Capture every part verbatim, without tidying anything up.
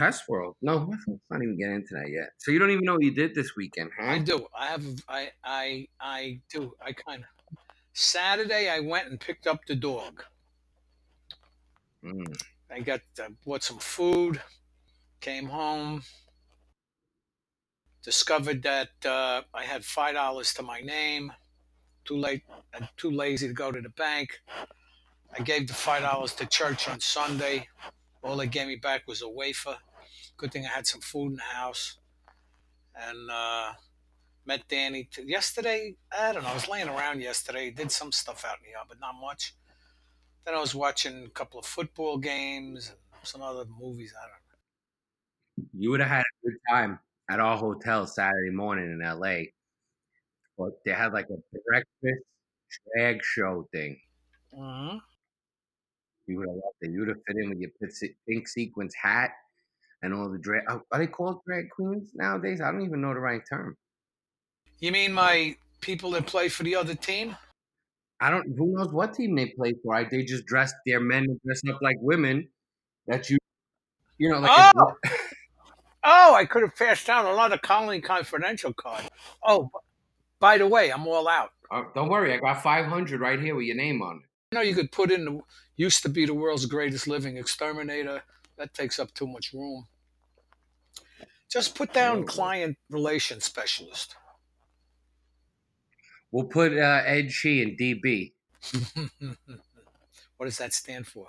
Pest World. No, let's not even get into that yet. So you don't even know what you did this weekend, huh? I do. I have. I. I. I do. I kind of. Saturday, I went and picked up the dog. Mm. I got uh, bought some food. Came home. Discovered that uh, I had five dollars to my name. Too late. I'm too lazy to go to the bank. I gave the five dollars to church on Sunday. All they gave me back was a wafer. Good thing I had some food in the house. And uh, met Danny t- yesterday. I don't know. I was laying around yesterday. Did some stuff out in the yard, but not much. Then I was watching a couple of football games and some other movies. I don't know. You would have had a good time at our hotel Saturday morning in L A. But they had like a breakfast drag show thing. Mm-hmm. You would have loved it. You would have fit in with your pink sequins hat and all the drag. Are they called drag queens nowadays? I don't even know the right term. You mean my people that play for the other team? I don't. Who knows what team they play for? Right? They just dress their men and dress up like women. That you, you know, like. Oh, a, oh! I could have passed down a lot of Connie Confidential card. Oh, by the way, I'm all out. Uh, don't worry, I got five hundred right here with your name on it. You know, you could put in the used to be the world's greatest living exterminator. That takes up too much room. Just put down client relation specialist. We'll put uh, Ed Sheehan, D B. What does that stand for?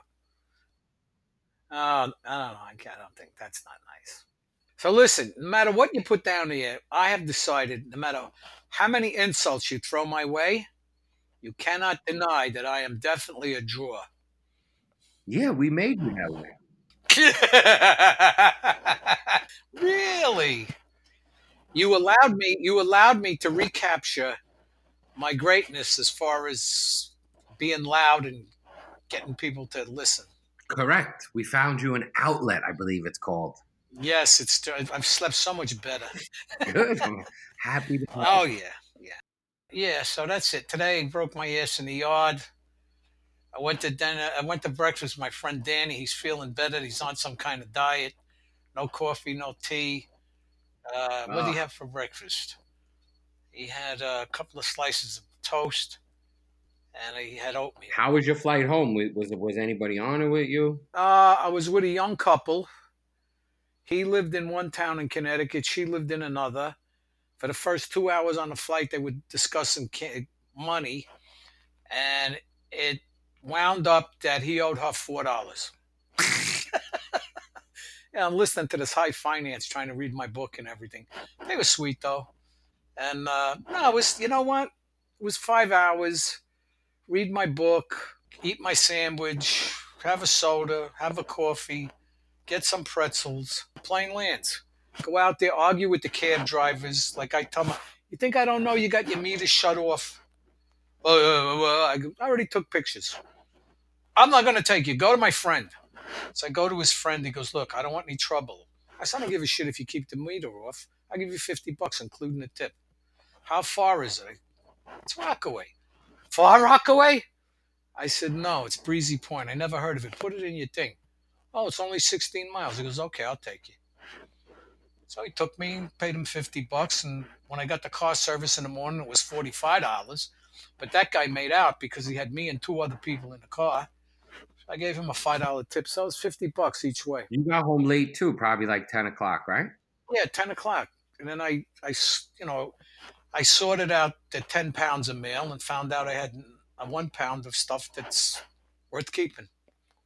Oh, I don't know. I don't think that's not nice. So listen, no matter what you put down here, I have decided no matter how many insults you throw my way, you cannot deny that I am definitely a drawer. Yeah, we made you that way. Really? You allowed me you allowed me to recapture my greatness as far as being loud and getting people to listen. Correct. We found you an outlet, I believe it's called. Yes, it's. I've slept so much better. Good. I'm happy to play. Oh, yeah. Yeah, so that's it. Today I broke my ass in the yard. I went to dinner. I went to breakfast with my friend Danny. He's feeling better. He's on some kind of diet. No coffee, no tea. Uh, oh. What did he have for breakfast? He had a couple of slices of toast, and he had oatmeal. How was your flight home? Was was anybody on it with you? Uh, I was with a young couple. He lived in one town in Connecticut. She lived in another. For the first two hours on the flight, they were discussing money, and it wound up that he owed her four dollars. Yeah, I'm listening to this high finance, trying to read my book and everything. They were sweet, though. And uh, no, it was, you know what? It was five hours, read my book, eat my sandwich, have a soda, have a coffee, get some pretzels, plain lands. Go out there, argue with the cab drivers. Like I tell them, you think I don't know you got your meter shut off? Well, uh, uh, I already took pictures. I'm not going to take you. Go to my friend. So I go to his friend. He goes, look, I don't want any trouble. I said, I don't give a shit if you keep the meter off. I'll give you fifty bucks, including the tip. How far is it? It's Rockaway. Far Rockaway? I said, no, it's Breezy Point. I never heard of it. Put it in your thing. Oh, it's only sixteen miles. He goes, okay, I'll take you. So he took me, paid him fifty bucks, and when I got the car service in the morning, it was forty-five dollars. But that guy made out because he had me and two other people in the car. So I gave him a five dollar tip, so it was fifty bucks each way. You got home late too, probably like ten o'clock, right? Yeah, ten o'clock. And then I, I, you know, I sorted out the ten pounds of mail and found out I had a one pound of stuff that's worth keeping.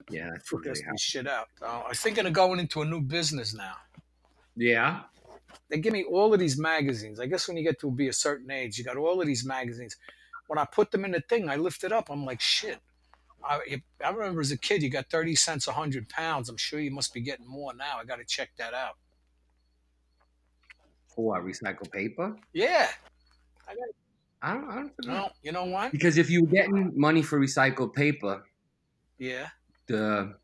Yeah, that's really helpful. This shit out. So I was thinking of going into a new business now. Yeah. They give me all of these magazines. I guess when you get to be a certain age, you got all of these magazines. When I put them in the thing, I lift it up. I'm like, shit. I, I remember as a kid, you got thirty cents, one hundred pounds. I'm sure you must be getting more now. I got to check that out. Oh, I recycle paper? Yeah. I, gotta, I don't, I don't know. You know why? Because if you were getting money for recycled paper, yeah, the...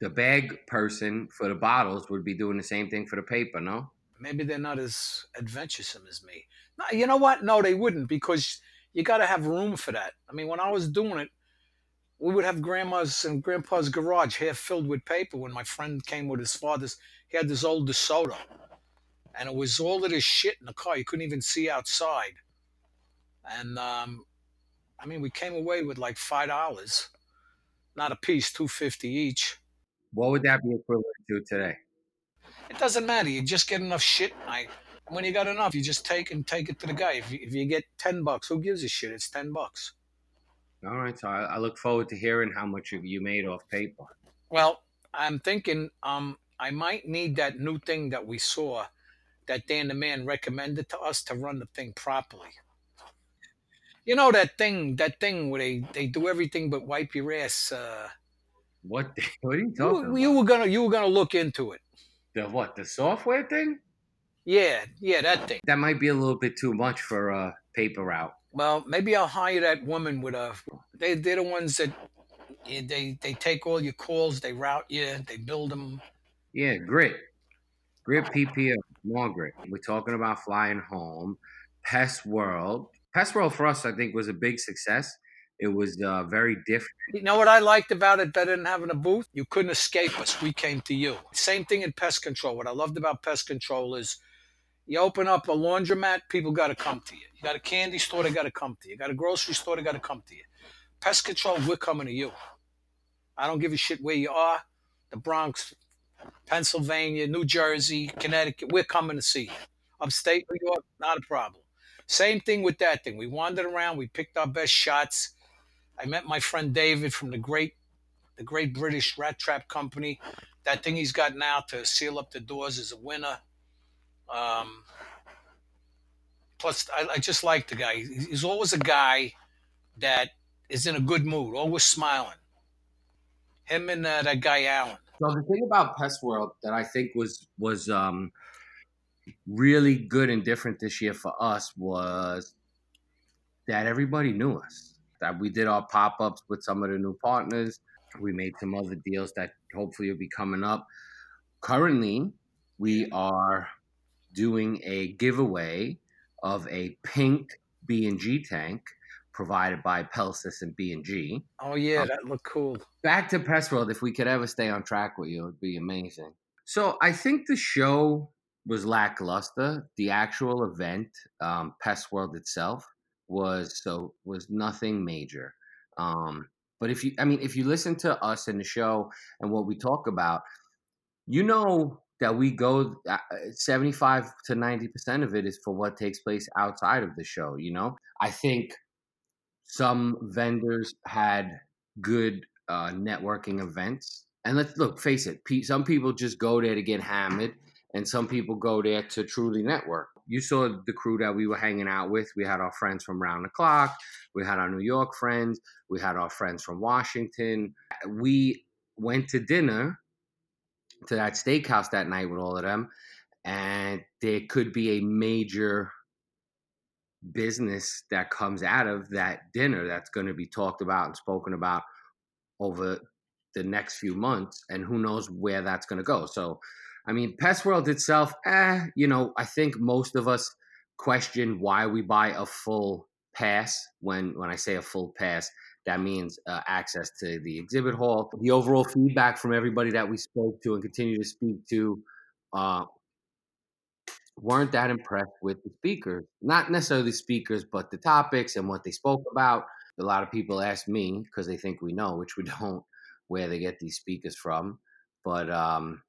the bag person for the bottles would be doing the same thing for the paper, no? Maybe they're not as adventuresome as me. No, you know what? No, they wouldn't, because you got to have room for that. I mean, when I was doing it, We would have grandma's and grandpa's garage half filled with paper. When my friend came with his father's, he had this old DeSoto. And it was all of this shit in the car. You couldn't even see outside. And, um, I mean, we came away with like five dollars. Not a piece, two fifty each. What would that be equivalent to today? It doesn't matter. You just get enough shit. I, when you got enough, you just take and take it to the guy. If you, if you get ten bucks, who gives a shit? It's ten bucks. All right. So I, I look forward to hearing how much you made off paper. Well, I'm thinking um, I might need that new thing that we saw that Dan the Man recommended to us to run the thing properly. You know that thing, that thing where they, they do everything but wipe your ass. Uh, what? The, what are you talking you, about? You were gonna you were gonna look into it. The what? The software thing? Yeah, yeah, that thing. That might be a little bit too much for a uh, paper route. Well, maybe I'll hire that woman with a. They they're the ones that yeah, they they take all your calls, they route you, they build them. Yeah, Grit, Grit P P L, more Grit. We're talking about flying home, Pest World. Pest World for us, I think, was a big success. It was uh, very different. You know what I liked about it better than having a booth? You couldn't escape us. We came to you. Same thing in pest control. What I loved about pest control is you open up a laundromat, people got to come to you. You got a candy store, they got to come to you. You got a grocery store, they got to come to you. Pest control, we're coming to you. I don't give a shit where you are. The Bronx, Pennsylvania, New Jersey, Connecticut, we're coming to see you. Upstate New York, not a problem. Same thing with that thing. We wandered around. We picked our best shots. I met my friend David from the great the great British Rat Trap Company. That thing he's got now to seal up the doors is a winner. Um, plus, I, I just like the guy. He's always a guy that is in a good mood, always smiling. Him and uh, that guy, Alan. So the thing about Pest World that I think was was um, really good and different this year for us was that everybody knew us. That we did our pop-ups with some of the new partners. We made some other deals that hopefully will be coming up. Currently, we are doing a giveaway of a pink B and G tank provided by Pelsis and B and G. Oh yeah, um, that looked cool. Back to Pest World. If we could ever stay on track with you, it would be amazing. So I think the show was lackluster. The actual event, um, Pest World itself, was so was nothing major. Um, but if you, I mean, if you listen to us in the show and what we talk about, you know that we go uh, seventy-five to ninety percent of it is for what takes place outside of the show. You know, I think some vendors had good uh, networking events, and let's look, face it. Some people just go there to get hammered, and some people go there to truly network. You saw the crew that we were hanging out with. We had our friends from Round the Clock. We had our New York friends. We had our friends from Washington. We went to dinner to that steakhouse that night with all of them. And there could be a major business that comes out of that dinner that's going to be talked about and spoken about over the next few months. And who knows where that's going to go. So, I mean, Pest World itself, eh, you know, I think most of us question why we buy a full pass. When when I say a full pass, that means uh, access to the exhibit hall. The overall feedback from everybody that we spoke to and continue to speak to uh, weren't that impressed with the speakers. Not necessarily speakers, but the topics and what they spoke about. A lot of people ask me, because they think we know, which we don't, where they get these speakers from. But um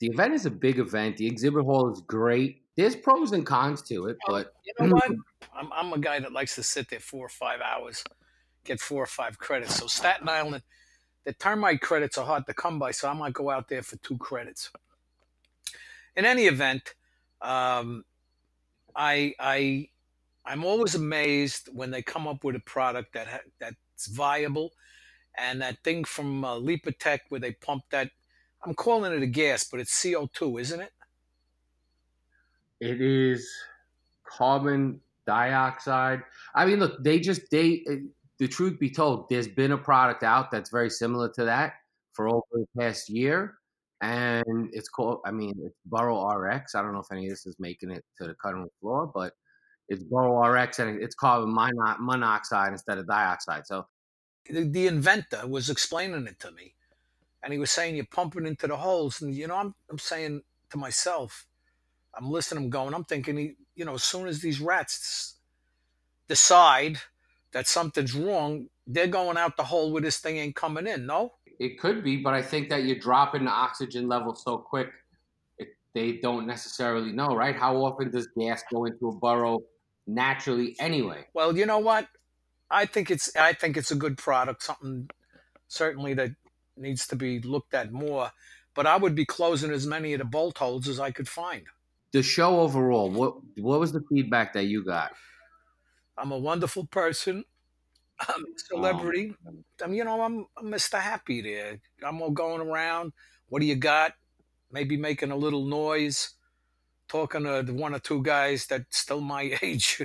the event is a big event. The exhibit hall is great. There's pros and cons to it, but you know what? I'm I'm a guy that likes to sit there four or five hours, get four or five credits. So Staten Island, the termite credits are hard to come by, so I might go out there for two credits. In any event, um, I I I'm always amazed when they come up with a product that ha- that's viable, and that thing from uh, Leapa Tech where they pump that. I'm calling it a gas, but it's C O two, isn't it? It is carbon dioxide. I mean, look, they just, they, the truth be told, there's been a product out that's very similar to that for over the past year. And it's called, I mean, it's Burrow Rx. I don't know if any of this is making it to the cutting room floor, but it's Burrow Rx and it's carbon monoxide instead of dioxide. So the, the inventor was explaining it to me, and he was saying you're pumping into the holes, and you know I'm I'm saying to myself, I'm listening, I'm going, I'm thinking, he, you know, as soon as these rats decide that something's wrong, they're going out the hole where this thing ain't coming in. No, it could be, but I think that you're dropping the oxygen level so quick, it, they don't necessarily know, right? How often does gas go into a burrow naturally, anyway? Well, you know what? I think it's I think it's a good product, something certainly that needs to be looked at more. But I would be closing as many of the bolt holes as I could find. The show overall, what what was the feedback that you got? I'm a wonderful person. I'm a celebrity. Oh. I'm, you know, I'm, I'm Mister Happy there. I'm all going around. What do you got? Maybe making a little noise, talking to one or two guys that's still my age.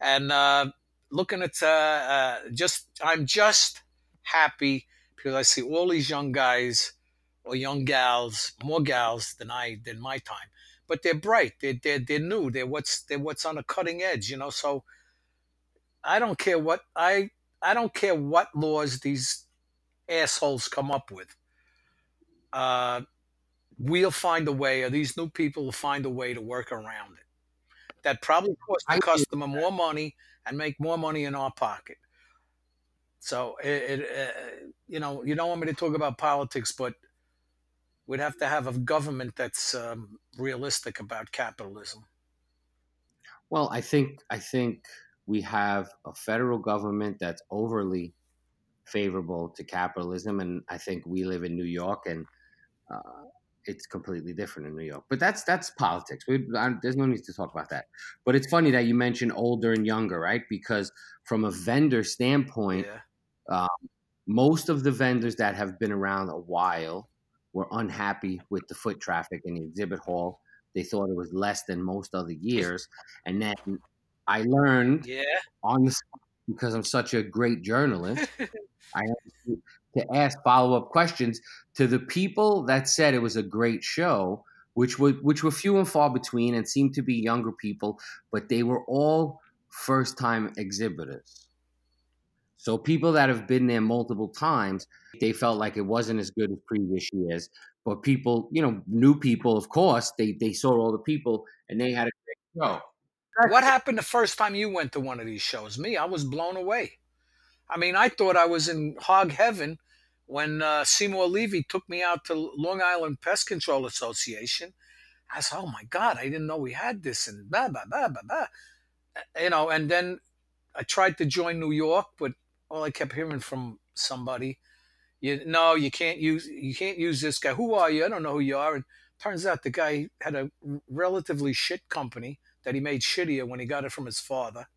and uh, looking at uh, uh, just, I'm just happy because I see all these young guys or young gals, more gals than I, than my time. But they're bright. They're, they're, they're new. They're what's, they're what's on the cutting edge, you know. So I don't care what I I don't care what laws these assholes come up with. Uh, we'll find a way, or these new people will find a way to work around it. That probably costs the customer more money and make more money in our pocket. So it, it uh, you know, you don't want me to talk about politics, but we'd have to have a government that's um, realistic about capitalism. Well, I think I think we have a federal government that's overly favorable to capitalism, and I think we live in New York, and uh, it's completely different in New York. But that's that's politics. We, I, there's no need to talk about that. But it's funny that you mentioned older and younger, right? Because from a vendor standpoint, yeah. um, most of the vendors that have been around a while were unhappy with the foot traffic in the exhibit hall. They thought it was less than most other years. And then I learned yeah. on the spot, because I'm such a great journalist, I had to ask follow-up questions to the people that said it was a great show, which were, which were few and far between and seemed to be younger people, but they were all first-time exhibitors. So people that have been there multiple times, they felt like it wasn't as good as previous years. But people, you know, new people, of course, they they saw all the people and they had a great show. What happened the first time you went to one of these shows? Me, I was blown away. I mean, I thought I was in hog heaven when uh, Seymour Levy took me out to Long Island Pest Control Association. I said, oh, my God, I didn't know we had this and blah, blah, blah, blah, blah. You know, and then I tried to join New York, but all I kept hearing from somebody, you no, you can't use you can't use this guy. Who are you? I don't know who you are. And turns out the guy had a relatively shit company that he made shittier when he got it from his father.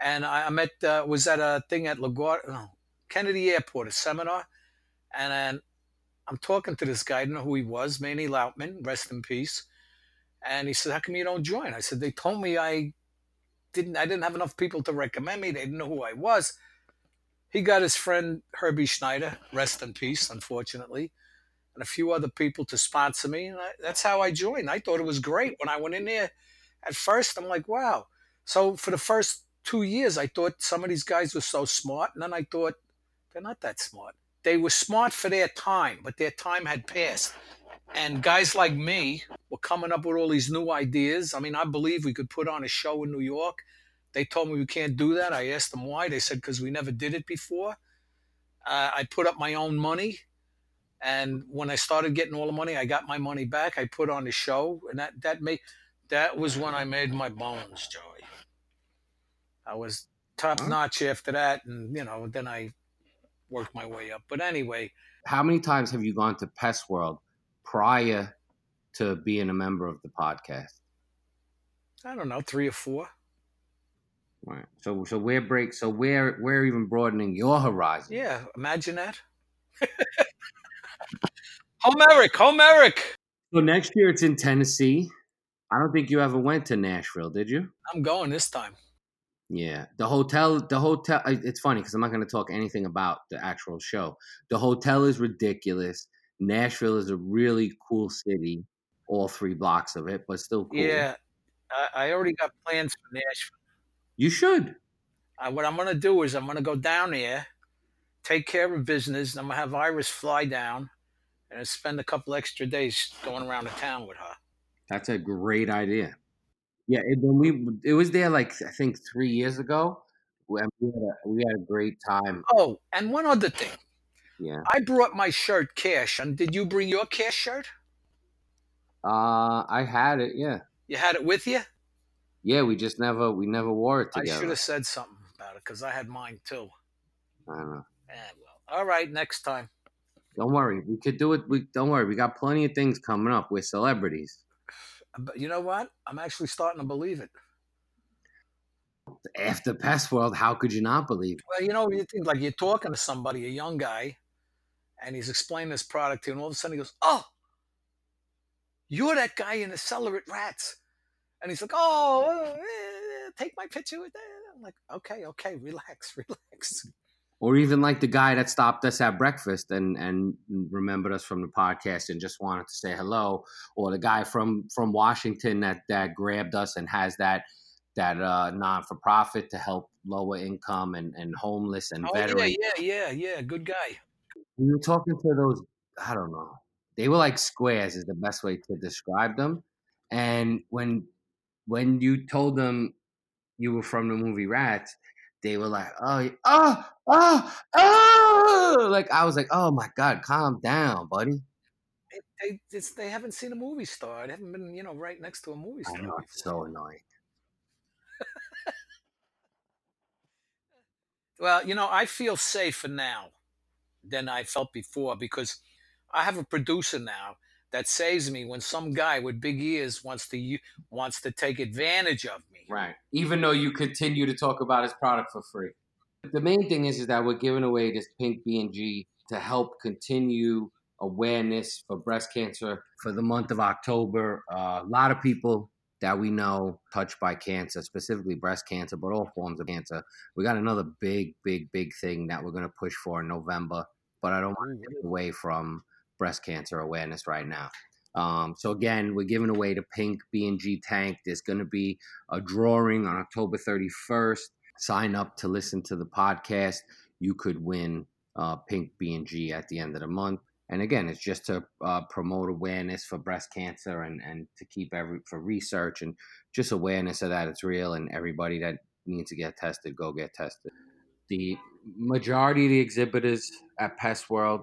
And I, I met uh, was at a thing at LaGuardia, no, Kennedy Airport, a seminar, and then I'm talking to this guy. I didn't know who he was, Manny Lautmann, rest in peace. And he said, "How come you don't join?" I said, "They told me I didn't. I didn't have enough people to recommend me. They didn't know who I was." He got his friend Herbie Schneider, rest in peace, unfortunately, and a few other people to sponsor me. And I, that's how I joined. I thought it was great. When I went in there at first, I'm like, wow. So for the first two years, I thought some of these guys were so smart. And then I thought, they're not that smart. They were smart for their time, but their time had passed. And guys like me were coming up with all these new ideas. I mean, I believe we could put on a show in New York. They told me we can't do that. I asked them why. They said, because we never did it before. Uh, I put up my own money. And when I started getting all the money, I got my money back. I put on the show. And that that made, that was when I made my bones, Joey. I was top-notch after that. And, you know, then I worked my way up. But anyway. How many times have you gone to Pest World prior to being a member of the podcast? I don't know, three or four. Right. So so we're break so we're we're even broadening your horizon. Yeah, imagine that. Homeric, Homeric. So next year it's in Tennessee. I don't think you ever went to Nashville, did you? I'm going this time. Yeah. The hotel the hotel it's funny cuz I'm not going to talk anything about the actual show. The hotel is ridiculous. Nashville is a really cool city, all three blocks of it, but still cool. Yeah. I, I already got plans for Nashville. You should. Uh, what I'm going to do is I'm going to go down there take care of business, and I'm going to have Iris fly down and spend a couple extra days going around the town with her. That's a great idea. Yeah, it, when we it was there like, I think, three years ago. We had a, we had a great time. Oh, and one other thing. Yeah. I brought my shirt, Cash, and did you bring your Cash shirt? Uh, I had it, yeah. You had it with you? Yeah, we just never we never wore it together. I should have said something about it because I had mine too. I don't know. Eh, well, all right, next time. Don't worry, we could do it. We don't worry, we got plenty of things coming up. We're celebrities. But you know what? I'm actually starting to believe it. After Pest World, how could you not believe it? Well, you know, you think like you're talking to somebody, a young guy, and he's explaining his product to you, and all of a sudden he goes, "Oh, you're that guy in the Celebrate Rats," and he's like, "Oh, eh, take my picture with that." I'm like, "Okay, okay, relax, relax." Or even like the guy that stopped us at breakfast and, and remembered us from the podcast and just wanted to say hello. Or the guy from, from Washington that, that grabbed us and has that that uh, non-for-profit to help lower income and, and homeless and oh, veterans. Yeah, yeah, yeah, yeah. Good guy. We were talking to those, I don't know. They were like squares is the best way to describe them. And when when you told them you were from the movie Rats, they were like, oh, oh, oh, oh. Like, I was like, oh, my God, calm down, buddy. It, they it's, they haven't seen a movie star. They haven't been, you know, right next to a movie star. I know, it's so annoying. Well, you know, I feel safer now than I felt before because I have a producer now that saves me when some guy with big ears wants to wants to take advantage of me. Right. Even though you continue to talk about his product for free. The main thing is, is that we're giving away this pink B and G to help continue awareness for breast cancer for the month of October. Uh, a lot of people that we know touched by cancer, specifically breast cancer, but all forms of cancer. We got another big, big, big thing that we're going to push for in November, but I don't want to get away from breast cancer awareness right now. Um, so again, we're giving away the pink B and G tank. There's going to be a drawing on October thirty-first. Sign up to listen to the podcast. You could win uh, pink B and G at the end of the month. And again, it's just to uh, promote awareness for breast cancer and, and to keep every for research and just awareness of that it's real and everybody that needs to get tested, go get tested. The majority of the exhibitors at Pest World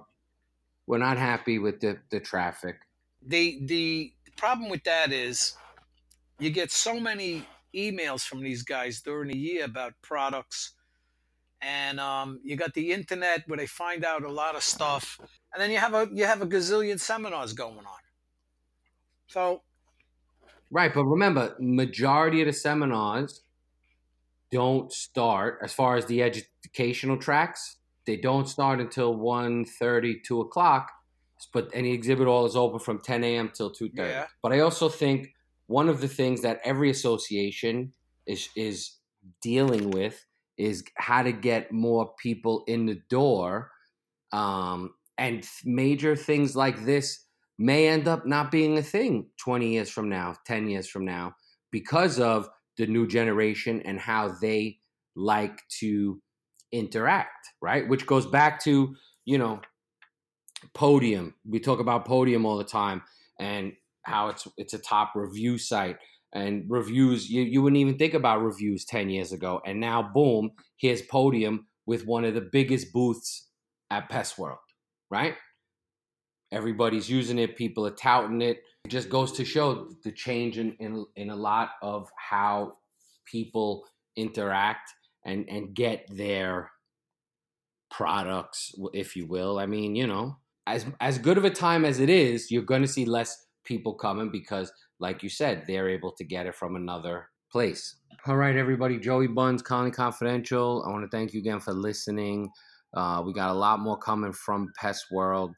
were not happy with the, the traffic. The the problem with that is you get so many emails from these guys during the year about products, and um, you got the internet where they find out a lot of stuff, and then you have a you have a gazillion seminars going on. So, right, but remember, majority of the seminars don't start as far as the educational tracks. They don't start until one thirty, two o'clock. But any exhibit hall is open from ten a.m. till two thirty. Yeah. But I also think one of the things that every association is is dealing with is how to get more people in the door. Um, and major things like this may end up not being a thing twenty years from now, ten years from now, because of the new generation and how they like to interact, right? Which goes back to, you know, Podium. We talk about Podium all the time and how it's it's a top review site, and reviews you, you wouldn't even think about reviews ten years ago, and now boom, here's Podium with one of the biggest booths at Pest World, right? Everybody's using it, people are touting it. It just goes to show the change in in, in a lot of how people interact and and get their products, if you will. I mean, you know, As as good of a time as it is, you're going to see less people coming because, like you said, they're able to get it from another place. All right, everybody. Joey Buns, Connie Confidential. I want to thank you again for listening. Uh, we got a lot more coming from Pest World.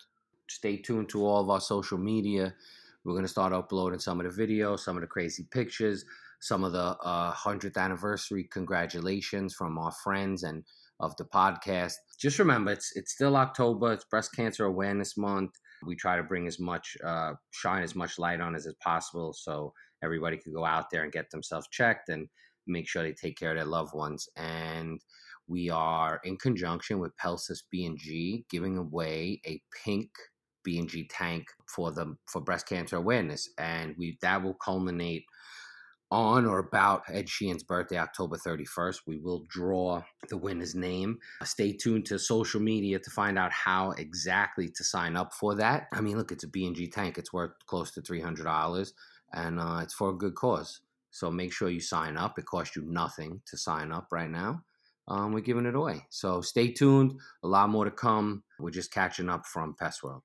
Stay tuned to all of our social media. We're going to start uploading some of the videos, some of the crazy pictures, some of the uh, hundredth anniversary congratulations from our friends and of the podcast. Just remember, it's it's still October. It's Breast Cancer Awareness Month. We try to bring as much, uh, shine as much light on it as possible, so everybody can go out there and get themselves checked and make sure they take care of their loved ones. And we are, in conjunction with Pelsis B and G, giving away a pink B and G tank for the for breast cancer awareness, and we that will culminate on or about Ed Sheehan's birthday, October thirty-first. We will draw the winner's name. Stay tuned to social media to find out how exactly to sign up for that. I mean, look, it's a B and G tank. It's worth close to three hundred dollars, and uh, it's for a good cause. So make sure you sign up. It costs you nothing to sign up right now. Um, we're giving it away. So stay tuned. A lot more to come. We're just catching up from Pest World.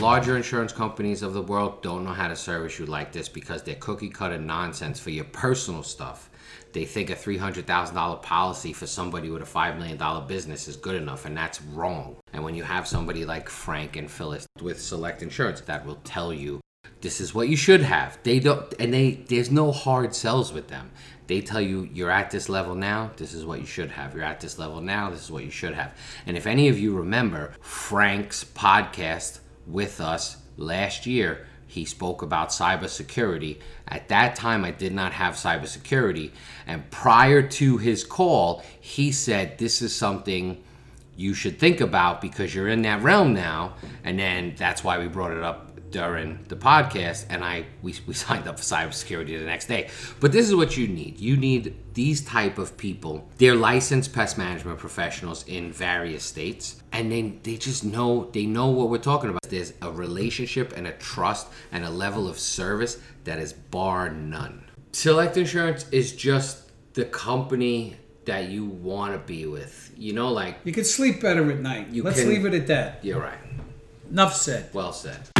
Larger insurance companies of the world don't know how to service you like this because they're cookie cutter nonsense for your personal stuff. They think a three hundred thousand dollars policy for somebody with a five million dollars business is good enough, and that's wrong. And when you have somebody like Frank and Phyllis with Select Insurance, that will tell you this is what you should have. They don't, and they there's no hard sells with them. They tell you, you're at this level now, this is what you should have. You're at this level now, this is what you should have. And if any of you remember Frank's podcast with us last year, he spoke about cybersecurity. At that time, I did not have cybersecurity. And prior to his call, he said, this is something you should think about because you're in that realm now. And then that's why we brought it up during the podcast, and I we, we signed up for cybersecurity the next day. But this is what you need. You need these type of people. They're licensed pest management professionals in various states, and they, they just know, they know what we're talking about. There's a relationship and a trust and a level of service that is bar none. Select Insurance is just the company that you want to be with. You know, like... You can sleep better at night. You Let's can, leave it at that. You're right. Enough said. Well said.